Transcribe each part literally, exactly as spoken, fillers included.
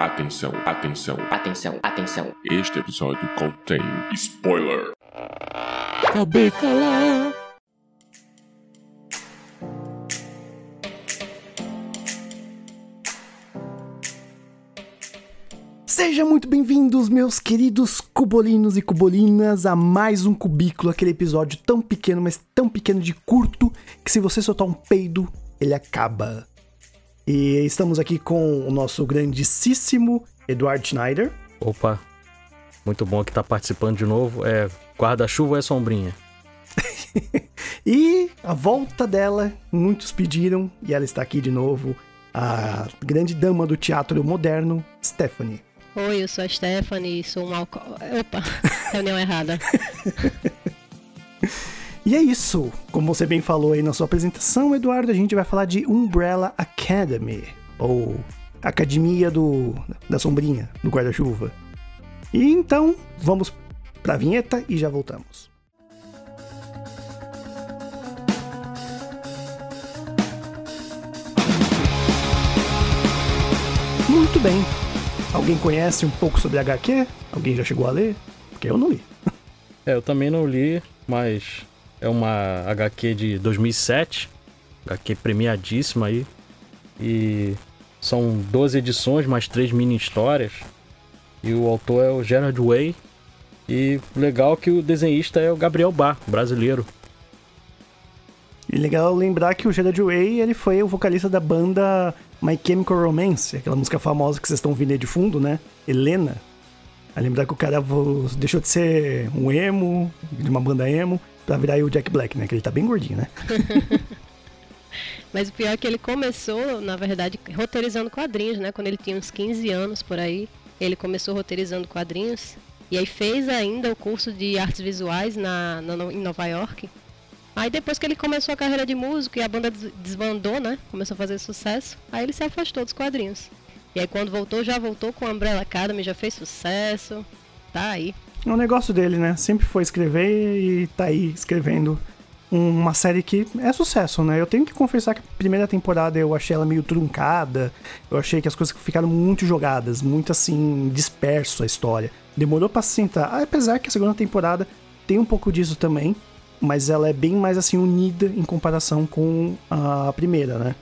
Atenção, atenção, atenção, atenção. Este episódio contém spoiler. Acabei calar. Sejam muito bem-vindos, meus queridos cubolinos e cubolinas, a mais um Cubículo, aquele episódio tão pequeno, mas tão pequeno de curto, que se você soltar um peido, ele acaba. E estamos aqui com o nosso grandíssimo Eduard Schneider. Opa, muito bom que tá participando de novo. É guarda-chuva ou é sombrinha? E a volta dela, muitos pediram, e ela está aqui de novo, a grande dama do teatro moderno, Stephanie. Oi, eu sou a Stephanie, sou uma alco... Opa, reunião errada. E é isso. Como você bem falou aí na sua apresentação, Eduardo, a gente vai falar de Umbrella Academy, ou Academia do... da Sombrinha, do Guarda-Chuva. E então, vamos pra vinheta e já voltamos. Muito bem. Alguém conhece um pouco sobre agá quê? Alguém já chegou a ler? Porque eu não li. É, eu também não li, mas é uma agá quê de dois mil e sete, agá quê premiadíssima aí, e são doze edições, mais três mini-histórias, e o autor é o Gerard Way, e legal que o desenhista é o Gabriel Bar, brasileiro. E legal lembrar que o Gerard Way, ele foi o vocalista da banda My Chemical Romance, aquela música famosa que vocês estão ouvindo aí de fundo, né? Helena. A lembrar que o cara deixou de ser um emo, de uma banda emo, pra virar aí o Jack Black, né? Que ele tá bem gordinho, né? Mas o pior é que ele começou, na verdade, roteirizando quadrinhos, né? Quando ele tinha uns quinze anos por aí, ele começou roteirizando quadrinhos, e aí fez ainda o curso de artes visuais na, na, em Nova York. Aí depois que ele começou a carreira de músico e a banda desbandou, né? Começou a fazer sucesso. Aí ele se afastou dos quadrinhos. E aí quando voltou, já voltou com a Umbrella Academy, já fez sucesso. Tá aí. É um negócio dele, né? Sempre foi escrever e tá aí escrevendo uma série que é sucesso, né? Eu tenho que confessar que a primeira temporada eu achei ela meio truncada. Eu achei que as coisas ficaram muito jogadas, muito assim, disperso a história. Demorou pra se sentar. Apesar que a segunda temporada tem um pouco disso também. Mas ela é bem mais assim unida em comparação com a primeira, né?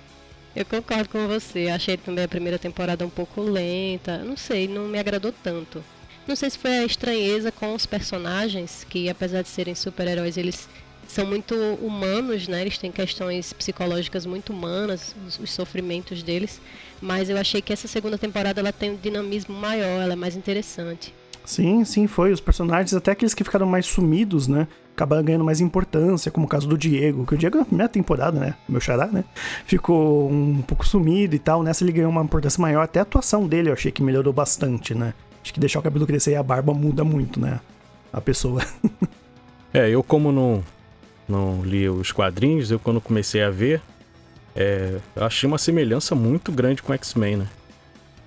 Eu concordo com você, achei também a primeira temporada um pouco lenta, não sei, não me agradou tanto. Não sei se foi a estranheza com os personagens, que apesar de serem super-heróis, eles são muito humanos, né? Eles têm questões psicológicas muito humanas, os, os sofrimentos deles, mas eu achei que essa segunda temporada ela tem um dinamismo maior, ela é mais interessante. Sim, sim, foi. Os personagens, até aqueles que ficaram mais sumidos, né? Acabaram ganhando mais importância, como o caso do Diego. Que o Diego, na primeira temporada, né? Meu xará, né? Ficou um pouco sumido e tal. Nessa ele ganhou uma importância maior. Até a atuação dele eu achei que melhorou bastante, né? Acho que deixar o cabelo crescer e a barba muda muito, né? A pessoa. É, eu como não, não li os quadrinhos, eu quando comecei a ver, é, achei uma semelhança muito grande com X-Men, né?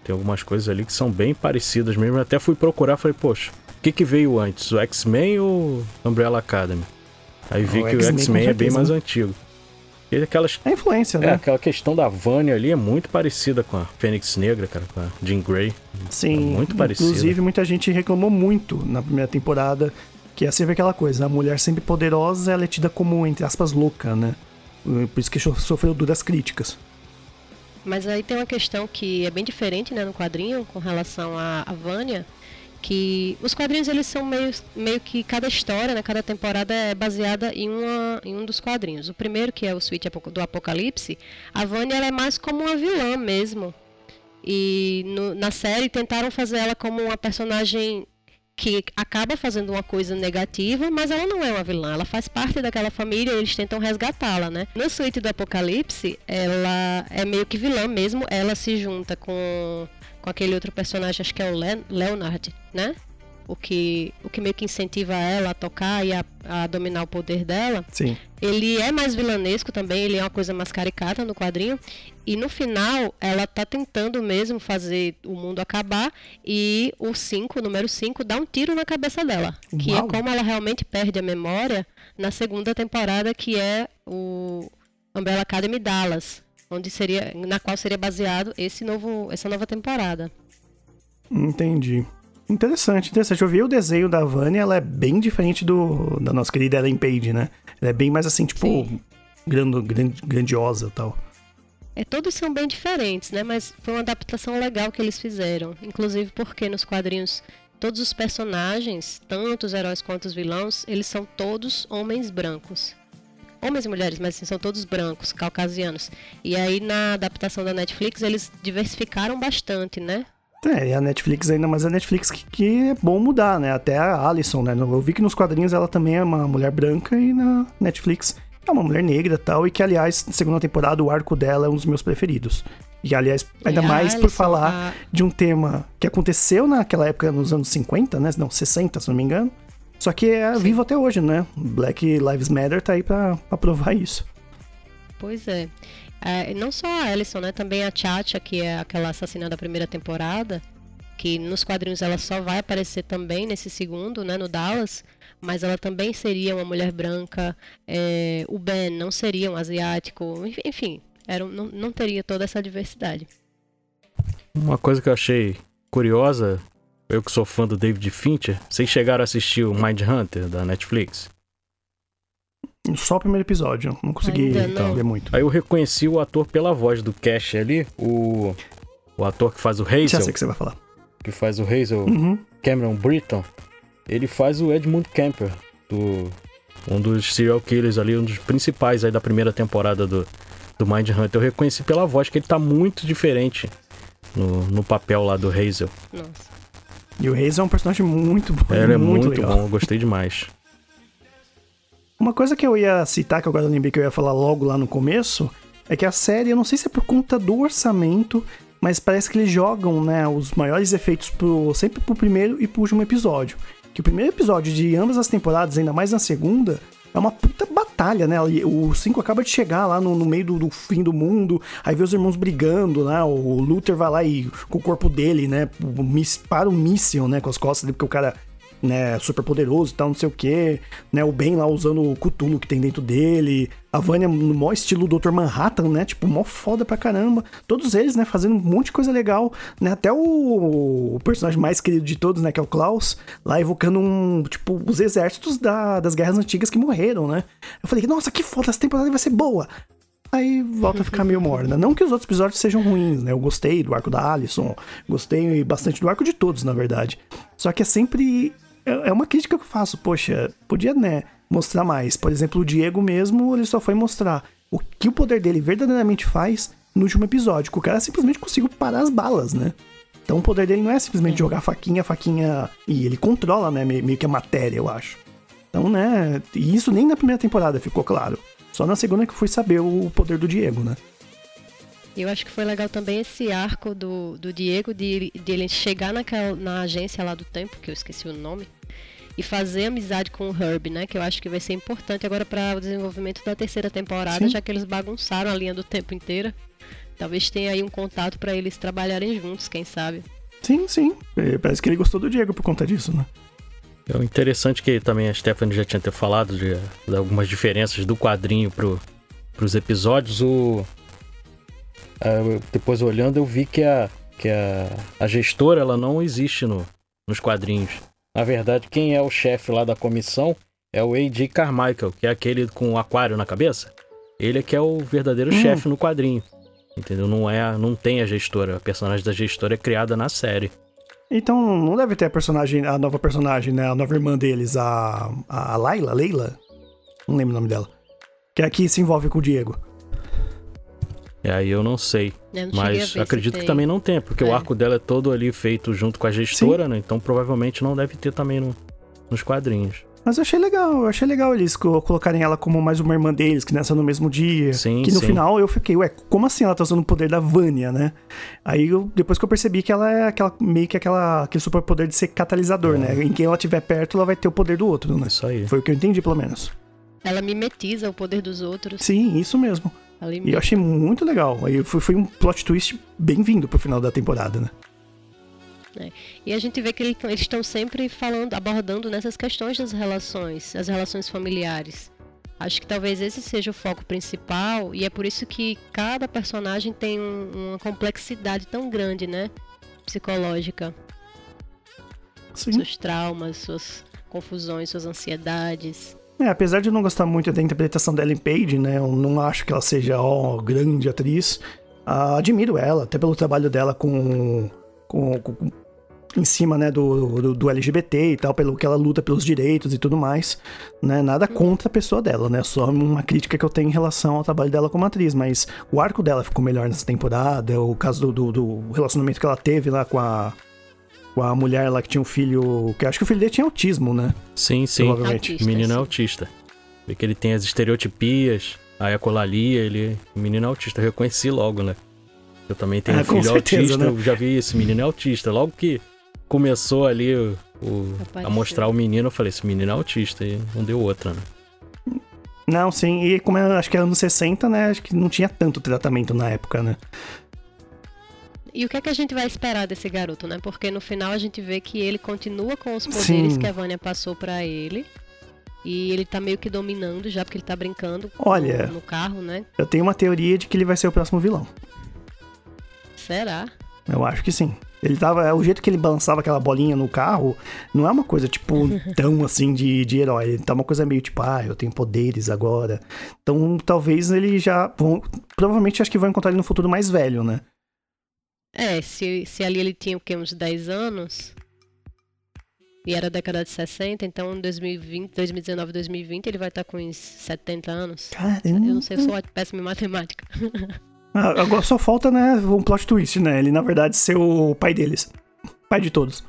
Tem algumas coisas ali que são bem parecidas mesmo. Eu até fui procurar, falei, poxa, o que, que veio antes? O X-Men ou Umbrella Academy? Aí vi o que X-Men, o X-Men é bem mais antigo. E aquelas... A influência, né? É, aquela questão da Vânia ali é muito parecida com a Fênix Negra, cara, com a Jean Grey. Sim, é muito parecida. Inclusive muita gente reclamou muito na primeira temporada, que é sempre aquela coisa, a mulher sempre poderosa, ela é tida como, entre aspas, louca, né? Por isso que sofreu duras críticas. Mas aí tem uma questão que é bem diferente, né, no quadrinho, com relação à, à Vânia, que os quadrinhos, eles são meio, meio que cada história, né, cada temporada é baseada em, uma, em um dos quadrinhos. O primeiro, que é o Suíte do Apocalipse, a Vânia ela é mais como uma vilã mesmo. E no, na série tentaram fazer ela como uma personagem que acaba fazendo uma coisa negativa, mas ela não é uma vilã, ela faz parte daquela família e eles tentam resgatá-la, né? No Suíte do Apocalipse, ela é meio que vilã mesmo, ela se junta com, com aquele outro personagem, acho que é o Le- Leonard, né? O que, o que meio que incentiva ela a tocar e a, a dominar o poder dela. Sim. Ele é mais vilanesco também, ele é uma coisa mais caricata no quadrinho. E no final, ela tá tentando mesmo fazer o mundo acabar. E o cinco, o número cinco, dá um tiro na cabeça dela. Uau. Que é como ela realmente perde a memória na segunda temporada, que é o Umbrella Academy Dallas, onde seria, na qual seria baseado esse novo, essa nova temporada. Entendi. Interessante, interessante. Eu vi o desenho da Vanya, ela é bem diferente do da nossa querida Ellen Page, né? Ela é bem mais assim, tipo, grand, grand, grandiosa e tal. É, todos são bem diferentes, né? Mas foi uma adaptação legal que eles fizeram. Inclusive porque nos quadrinhos, todos os personagens, tanto os heróis quanto os vilões, eles são todos homens brancos. Homens e mulheres, mas assim, são todos brancos, caucasianos. E aí na adaptação da Netflix, eles diversificaram bastante, né? É, e a Netflix ainda, mas a Netflix que, que é bom mudar, né? Até a Alison, né? Eu vi que nos quadrinhos ela também é uma mulher branca e na Netflix é uma mulher negra e tal. E que, aliás, na segunda temporada, o arco dela é um dos meus preferidos. E, aliás, ainda e mais Alison, por falar a... de um tema que aconteceu naquela época, nos anos cinquenta, né? Não, sessenta, se não me engano. Só que é Sim. vivo até hoje, né? Black Lives Matter tá aí pra, pra provar isso. Pois é. É, não só a Alison, né? Também a Tchatcha, que é aquela assassina da primeira temporada, que nos quadrinhos ela só vai aparecer também nesse segundo, né? No Dallas, mas ela também seria uma mulher branca, é, o Ben não seria um asiático, enfim, era um, não, não teria toda essa diversidade. Uma coisa que eu achei curiosa, eu que sou fã do David Fincher, vocês chegaram a assistir o Mindhunter da Netflix? Só o primeiro episódio, não consegui ver muito. Aí eu reconheci o ator pela voz do Cash ali, o, o ator que faz o Hazel. Já sei o que você vai falar. Que faz o Hazel, uhum. Cameron Britton. Ele faz o Edmund Kemper, do, um dos serial killers ali, um dos principais aí da primeira temporada do, do Mindhunter. Eu reconheci pela voz que ele tá muito diferente no, no papel lá do Hazel. Nossa. E o Hazel é um personagem muito bom. Ele é muito, muito bom, eu gostei demais. Uma coisa que eu ia citar, que agora eu lembrei que eu ia falar logo lá no começo, é que a série, eu não sei se é por conta do orçamento, mas parece que eles jogam, né, os maiores efeitos pro, sempre pro primeiro e pro último episódio. Que o primeiro episódio de ambas as temporadas, ainda mais na segunda, é uma puta batalha, né? O Cinco acaba de chegar lá no, no meio do, do fim do mundo, aí vê os irmãos brigando, né? O Luther vai lá e com o corpo dele, né, para o míssil, né, com as costas dele, porque o cara... né, super poderoso e tal, não sei o que, né, o Ben lá usando o Cthulhu que tem dentro dele, a Vanya no maior estilo doutor Manhattan, né, tipo, mó foda pra caramba, todos eles, né, fazendo um monte de coisa legal, né, até o, o personagem mais querido de todos, né, que é o Klaus, lá evocando um, tipo, os exércitos da, das guerras antigas que morreram, né, eu falei, nossa, que foda, essa temporada vai ser boa, aí volta a ficar meio morna, não que os outros episódios sejam ruins, né, eu gostei do arco da Alison, gostei bastante do arco de todos, na verdade, só que é sempre... É uma crítica que eu faço, poxa, podia, né, mostrar mais. Por exemplo, o Diego mesmo, ele só foi mostrar o que o poder dele verdadeiramente faz no último episódio, que o cara simplesmente conseguiu parar as balas, né? Então o poder dele não é simplesmente jogar faquinha, faquinha... E ele controla, né, meio que a matéria, eu acho. Então, né, e isso nem na primeira temporada ficou claro. Só na segunda que eu fui saber o poder do Diego, né? Eu acho que foi legal também esse arco do, do Diego, de, de ele chegar naquela, na agência lá do tempo, que eu esqueci o nome, e fazer amizade com o Herb, né? Que eu acho que vai ser importante agora para o desenvolvimento da terceira temporada, Sim. já que eles bagunçaram a linha do tempo inteira. Talvez tenha aí um contato para eles trabalharem juntos, quem sabe. Sim, sim. Parece que ele gostou do Diego por conta disso, né? É interessante que também a Stephanie já tinha até falado de, de algumas diferenças do quadrinho pro, pros episódios. O... Uh, depois olhando eu vi que a, que a, a gestora ela não existe no, nos quadrinhos. Na verdade, quem é o chefe lá da comissão é o A J Carmichael, que é aquele com o aquário na cabeça. Ele é que é o verdadeiro hum. chefe no quadrinho, entendeu? Não, é, não tem a gestora, a personagem da gestora é criada na série. Então não deve ter a, personagem, a nova personagem, né? A nova irmã deles, a, a Layla, Layla? Não lembro o nome dela. Que é a que se envolve com o Diego. É, aí eu não sei, eu não mas acredito que também não tem, porque é. o arco dela é todo ali feito junto com a gestora, Sim. né? Então provavelmente não deve ter também no, nos quadrinhos. Mas eu achei legal, eu achei legal eles colocarem ela como mais uma irmã deles, que nasceu no mesmo dia. Sim, que no sim. final eu fiquei, ué, como assim ela tá usando o poder da Vanya, né? Aí eu, depois que eu percebi que ela é aquela, meio que aquela, aquele super poder de ser catalisador, é. né? Em quem ela tiver perto, ela vai ter o poder do outro, né? Isso aí. Foi o que eu entendi, pelo menos. Ela mimetiza o poder dos outros. Sim, isso mesmo. E eu achei muito legal. Foi, foi um plot twist bem-vindo pro final da temporada, né? É. E a gente vê que eles estão sempre falando, abordando nessas questões das relações, as relações familiares. Acho que talvez esse seja o foco principal e é por isso que cada personagem tem um, uma complexidade tão grande, né? Psicológica. Sim. Seus traumas, suas confusões, suas ansiedades. É, apesar de eu não gostar muito da interpretação da Ellen Page, né, eu não acho que ela seja ó, grande atriz, ah, admiro ela, até pelo trabalho dela com, com, com em cima, né, do, do, do L G B T e tal, pelo que ela luta pelos direitos e tudo mais, né, nada contra a pessoa dela, né, só uma crítica que eu tenho em relação ao trabalho dela como atriz, mas o arco dela ficou melhor nessa temporada, o caso do, do, do relacionamento que ela teve lá com a com a mulher lá que tinha um filho, que acho que o filho dele tinha autismo, né? Sim, sim. Provavelmente. O menino é autista. Vê que ele tem as estereotipias, a ecolalia, ele... O menino é autista, eu reconheci logo, né? Eu também tenho ah, um filho certeza, autista, né? Eu já vi isso, menino é autista. Logo que começou ali o, o, a mostrar o menino, eu falei, esse menino é autista, e não deu outra, né? Não, sim, e como eu acho que era anos sessenta, né? Acho que não tinha tanto tratamento na época, né? E o que é que a gente vai esperar desse garoto, né? Porque no final a gente vê que ele continua com os poderes Sim. que a Vanya passou pra ele. E ele tá meio que dominando já, porque ele tá brincando Olha, no, no carro, né? Eu tenho uma teoria de que ele vai ser o próximo vilão. Será? Eu acho que sim. Ele tava... O jeito que ele balançava aquela bolinha no carro não é uma coisa, tipo, tão assim de, de herói. Ele tá uma coisa meio tipo, ah, eu tenho poderes agora. Então, talvez ele já... Vão, provavelmente acho que vão encontrar ele no futuro mais velho, né? É, se, se ali ele tinha o quê? Uns dez anos? E era a década de sessenta, então em dois mil e vinte, dois mil e dezenove, dois mil e vinte ele vai estar com uns setenta anos. Caramba! Eu não sei, eu sou péssima em matemática. Ah, agora só falta, né, um plot twist, né? Ele, na verdade, ser o pai deles. Pai de todos.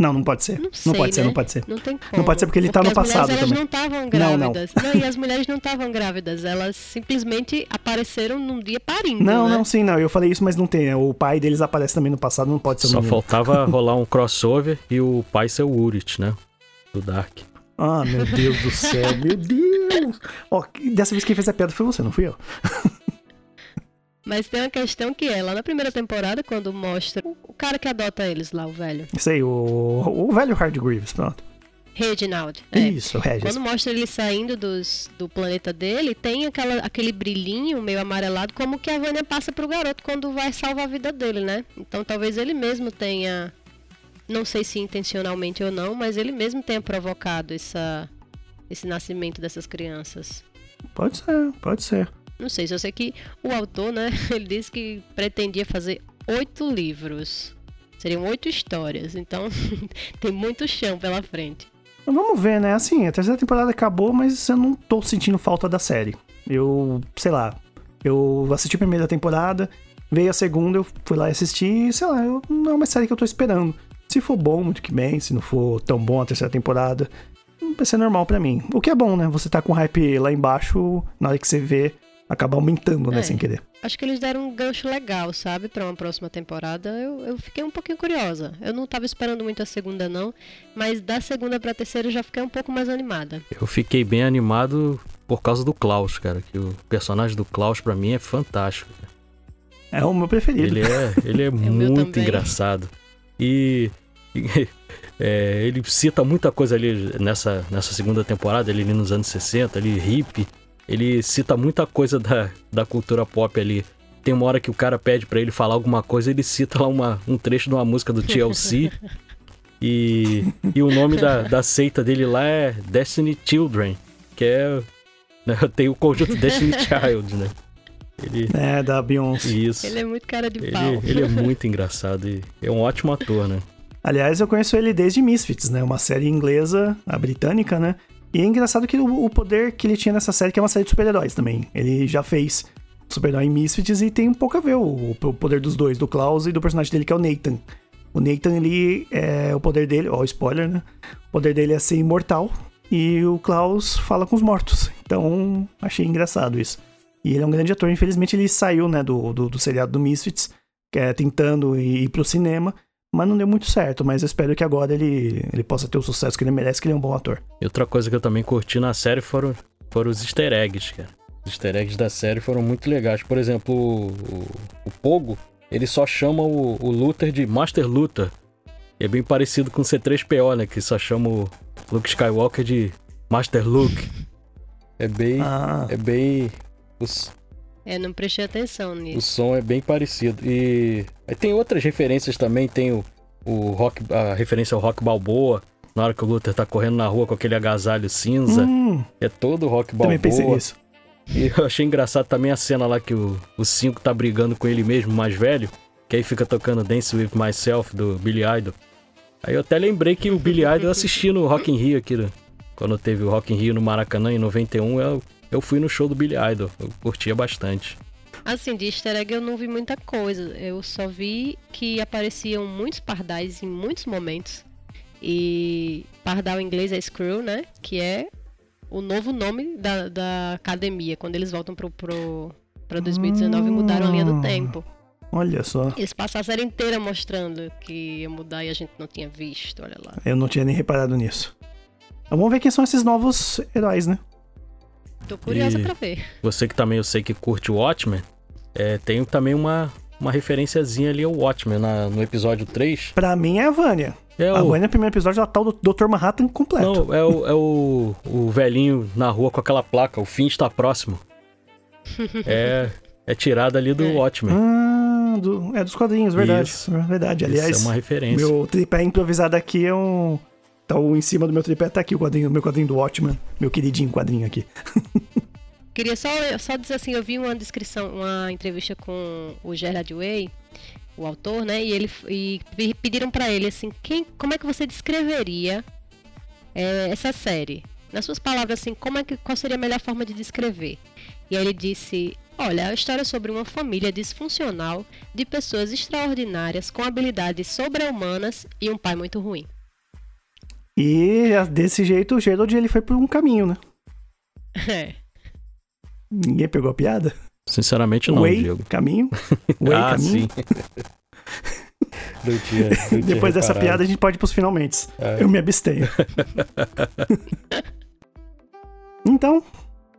Não, não pode ser. Não, sei, não pode né? ser, não pode ser. Não tem como. Não pode ser porque ele porque tá no passado mulheres, também. Elas não estavam grávidas. Não, não. não, e as mulheres não estavam grávidas. Elas simplesmente apareceram num dia parindo, Não, né? não, sim, não. Eu falei isso, mas não tem. O pai deles aparece também no passado, não pode ser. Só faltava rolar um crossover e o pai ser o Urich, né? Do Dark. Ah, meu Deus do céu, meu Deus. Ó, oh, dessa vez quem fez a piada foi você, não fui eu. Mas tem uma questão que é, lá na primeira temporada, quando mostra o cara que adota eles lá, o velho. Isso aí, o, o velho Hardgreaves, pronto. Reginald. É. Isso, Regis. Quando mostra ele saindo dos, do planeta dele, tem aquela, aquele brilhinho meio amarelado, como que a Vanya passa pro garoto quando vai salvar a vida dele, né? Então talvez ele mesmo tenha, não sei se intencionalmente ou não, mas ele mesmo tenha provocado essa, esse nascimento dessas crianças. Pode ser, pode ser. Não sei, só sei que o autor, né, ele disse que pretendia fazer oito livros. Seriam oito histórias, então tem muito chão pela frente. Vamos ver, né, assim, a terceira temporada acabou, mas eu não tô sentindo falta da série. Eu, sei lá, eu assisti a primeira temporada, veio a segunda, eu fui lá assistir, sei lá, eu, não é uma série que eu tô esperando. Se for bom, muito que bem, se não for tão bom a terceira temporada, vai ser normal pra mim. O que é bom, né, você tá com hype lá embaixo, na hora que você vê... Acaba aumentando, né, é, sem querer. Acho que eles deram um gancho legal, sabe? Pra uma próxima temporada. Eu, eu fiquei um pouquinho curiosa. Eu não tava esperando muito a segunda, não. Mas da segunda pra terceira eu já fiquei um pouco mais animada. Eu fiquei bem animado por causa do Klaus, cara. Que o personagem do Klaus, pra mim, é fantástico. É o meu preferido. Ele é, ele é muito engraçado. E... É, ele cita muita coisa ali nessa, nessa segunda temporada. Ele ali nos anos sessenta, ali hippie. Ele cita muita coisa da, da cultura pop ali. Tem uma hora que o cara pede pra ele falar alguma coisa, ele cita lá uma, um trecho de uma música do T L C. e, e o nome da, da seita dele lá é Destiny Children, que é... Né, tem o conjunto Destiny Child, né? Ele, é, da Beyoncé. Isso. Ele é muito cara de pau. Ele, ele é muito engraçado e é um ótimo ator, né? Aliás, eu conheço ele desde Misfits, né? Uma série inglesa, a britânica, né? E é engraçado que o poder que ele tinha nessa série, que é uma série de super-heróis também. Ele já fez super-herói em Misfits e tem um pouco a ver o, o poder dos dois, do Klaus e do personagem dele, que é o Nathan. O Nathan, ele é o poder dele... Ó, spoiler, né? O poder dele é ser imortal e o Klaus fala com os mortos. Então, achei engraçado isso. E ele é um grande ator. Infelizmente, ele saiu, né, do, do, do seriado do Misfits, que é, tentando ir pro cinema... Mas não deu muito certo, mas eu espero que agora ele, ele possa ter o sucesso que ele merece, que ele é um bom ator. E outra coisa que eu também curti na série foram, foram os easter eggs, cara. Os easter eggs da série foram muito legais. Por exemplo, o, o Pogo, ele só chama o, o Luther de Master Luther. E é bem parecido com o C três P O, né? Que só chama o Luke Skywalker de Master Luke. É bem... Ah. É bem... Os... É, não prestei atenção nisso. O som é bem parecido. E aí tem outras referências também. Tem o, o rock, a referência ao Rock Balboa, na hora que o Luther tá correndo na rua com aquele agasalho cinza. Hum, é todo o Rock Balboa. Também pensei nisso. E eu achei engraçado também a cena lá que o, o Cinco tá brigando com ele mesmo, mais velho, que aí fica tocando Dance With Myself, do Billy Idol. Aí eu até lembrei que o Billy Idol eu assisti no Rock in Rio aqui, né? Quando teve o Rock in Rio no Maracanã em noventa e um, eu, eu fui no show do Billy Idol, eu curtia bastante. Assim, de easter egg eu não vi muita coisa, eu só vi que apareciam muitos pardais em muitos momentos. E pardal em inglês é Screw, né? Que é o novo nome da, da academia. Quando eles voltam pro, pro, pra dois mil e dezenove, hum, mudaram a linha do tempo. Olha só. Eles passaram a série inteira mostrando que ia mudar e a gente não tinha visto, olha lá. Eu não tinha nem reparado nisso. Então vamos ver quem são esses novos heróis, né? Tô curiosa e pra ver. Você que também, eu sei que curte o Watchmen, é, tem também uma, uma referenciazinha ali ao Watchmen na, no episódio três. Pra mim é a Vanya. É a o... Vanya, no primeiro episódio, ela tá o doutor Manhattan completo. Não, é o, é o, o velhinho na rua com aquela placa, o fim está próximo. É, é tirado ali do é. Watchmen. Ah, do, é dos quadrinhos, verdade. Isso. Verdade, aliás. Isso é uma referência. Meu tripé improvisado aqui é um... Então, tá em cima do meu tripé tá aqui o quadrinho, meu quadrinho do Watchmen, meu queridinho quadrinho aqui. Queria só, só dizer assim, eu vi uma descrição, uma entrevista com o Gerard Way, o autor, né? E, ele, e pediram pra ele assim, quem, como é que você descreveria é, essa série? Nas suas palavras, assim, como é que, qual seria a melhor forma de descrever? E aí ele disse, olha, a história é sobre uma família disfuncional de pessoas extraordinárias com habilidades sobre-humanas e um pai muito ruim. E desse jeito o Gerald ele foi por um caminho, né? É. Ninguém pegou a piada? Sinceramente não, Way, Diego. Caminho? Way, ah, caminho? Não tinha, não tinha Depois dessa reparado. Piada a gente pode ir pros finalmente. É. Eu me abstenho. Então,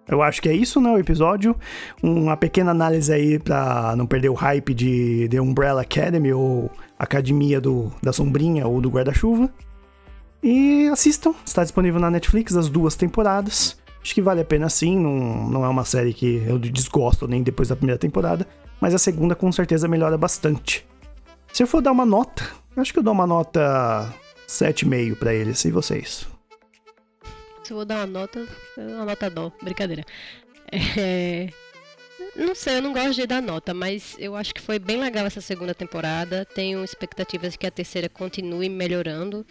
eu acho que é isso, né? O episódio. Uma pequena análise aí pra não perder o hype de The Umbrella Academy ou Academia do, da Sombrinha ou do Guarda-Chuva. E assistam, está disponível na Netflix as duas temporadas. Acho que vale a pena sim, não, não é uma série que eu desgosto nem depois da primeira temporada, mas a segunda com certeza melhora bastante. Se eu for dar uma nota, acho que eu dou uma nota sete vírgula cinco pra eles, e vocês? Se eu vou dar uma nota, uma nota dó, brincadeira. É... Não sei, eu não gosto de dar nota, mas eu acho que foi bem legal essa segunda temporada, tenho expectativas de que a terceira continue melhorando.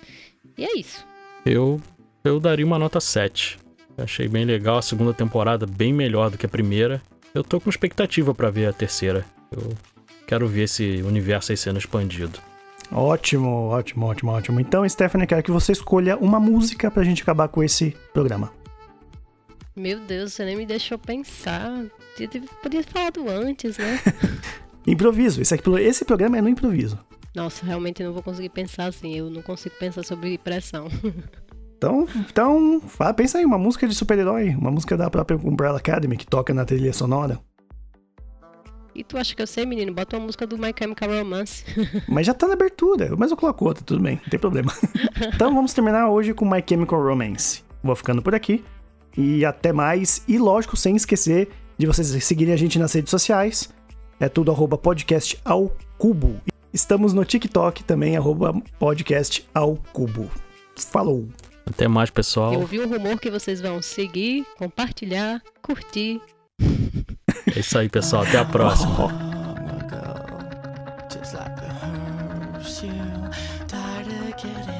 E é isso. Eu, eu daria uma nota sete. Achei bem legal. A segunda temporada bem melhor do que a primeira. Eu tô com expectativa pra ver a terceira. Eu quero ver esse universo aí sendo expandido. Ótimo, ótimo, ótimo, ótimo. Então, Stephanie, quero que você escolha uma música pra gente acabar com esse programa. Meu Deus, você nem me deixou pensar. Eu podia ter falado antes, né? Improviso. Esse, aqui, esse programa é no improviso. Nossa, realmente não vou conseguir pensar assim. Eu não consigo pensar sobre pressão. Então, então pensa aí, uma música de super-herói. Uma música da própria Umbrella Academy, que toca na trilha sonora. E tu acha que eu sei, menino? Bota uma música do My Chemical Romance. Mas já tá na abertura. Mas eu coloco outra, tudo bem. Não tem problema. Então vamos terminar hoje com My Chemical Romance. Vou ficando por aqui. E até mais. E lógico, sem esquecer de vocês seguirem a gente nas redes sociais. É tudo arroba podcast ao cubo. Estamos no TikTok também, arroba podcast ao cubo. Falou! Até mais, pessoal. Eu ouvi um rumor que vocês vão seguir, compartilhar, curtir. É isso aí, pessoal. Até a próxima. Oh.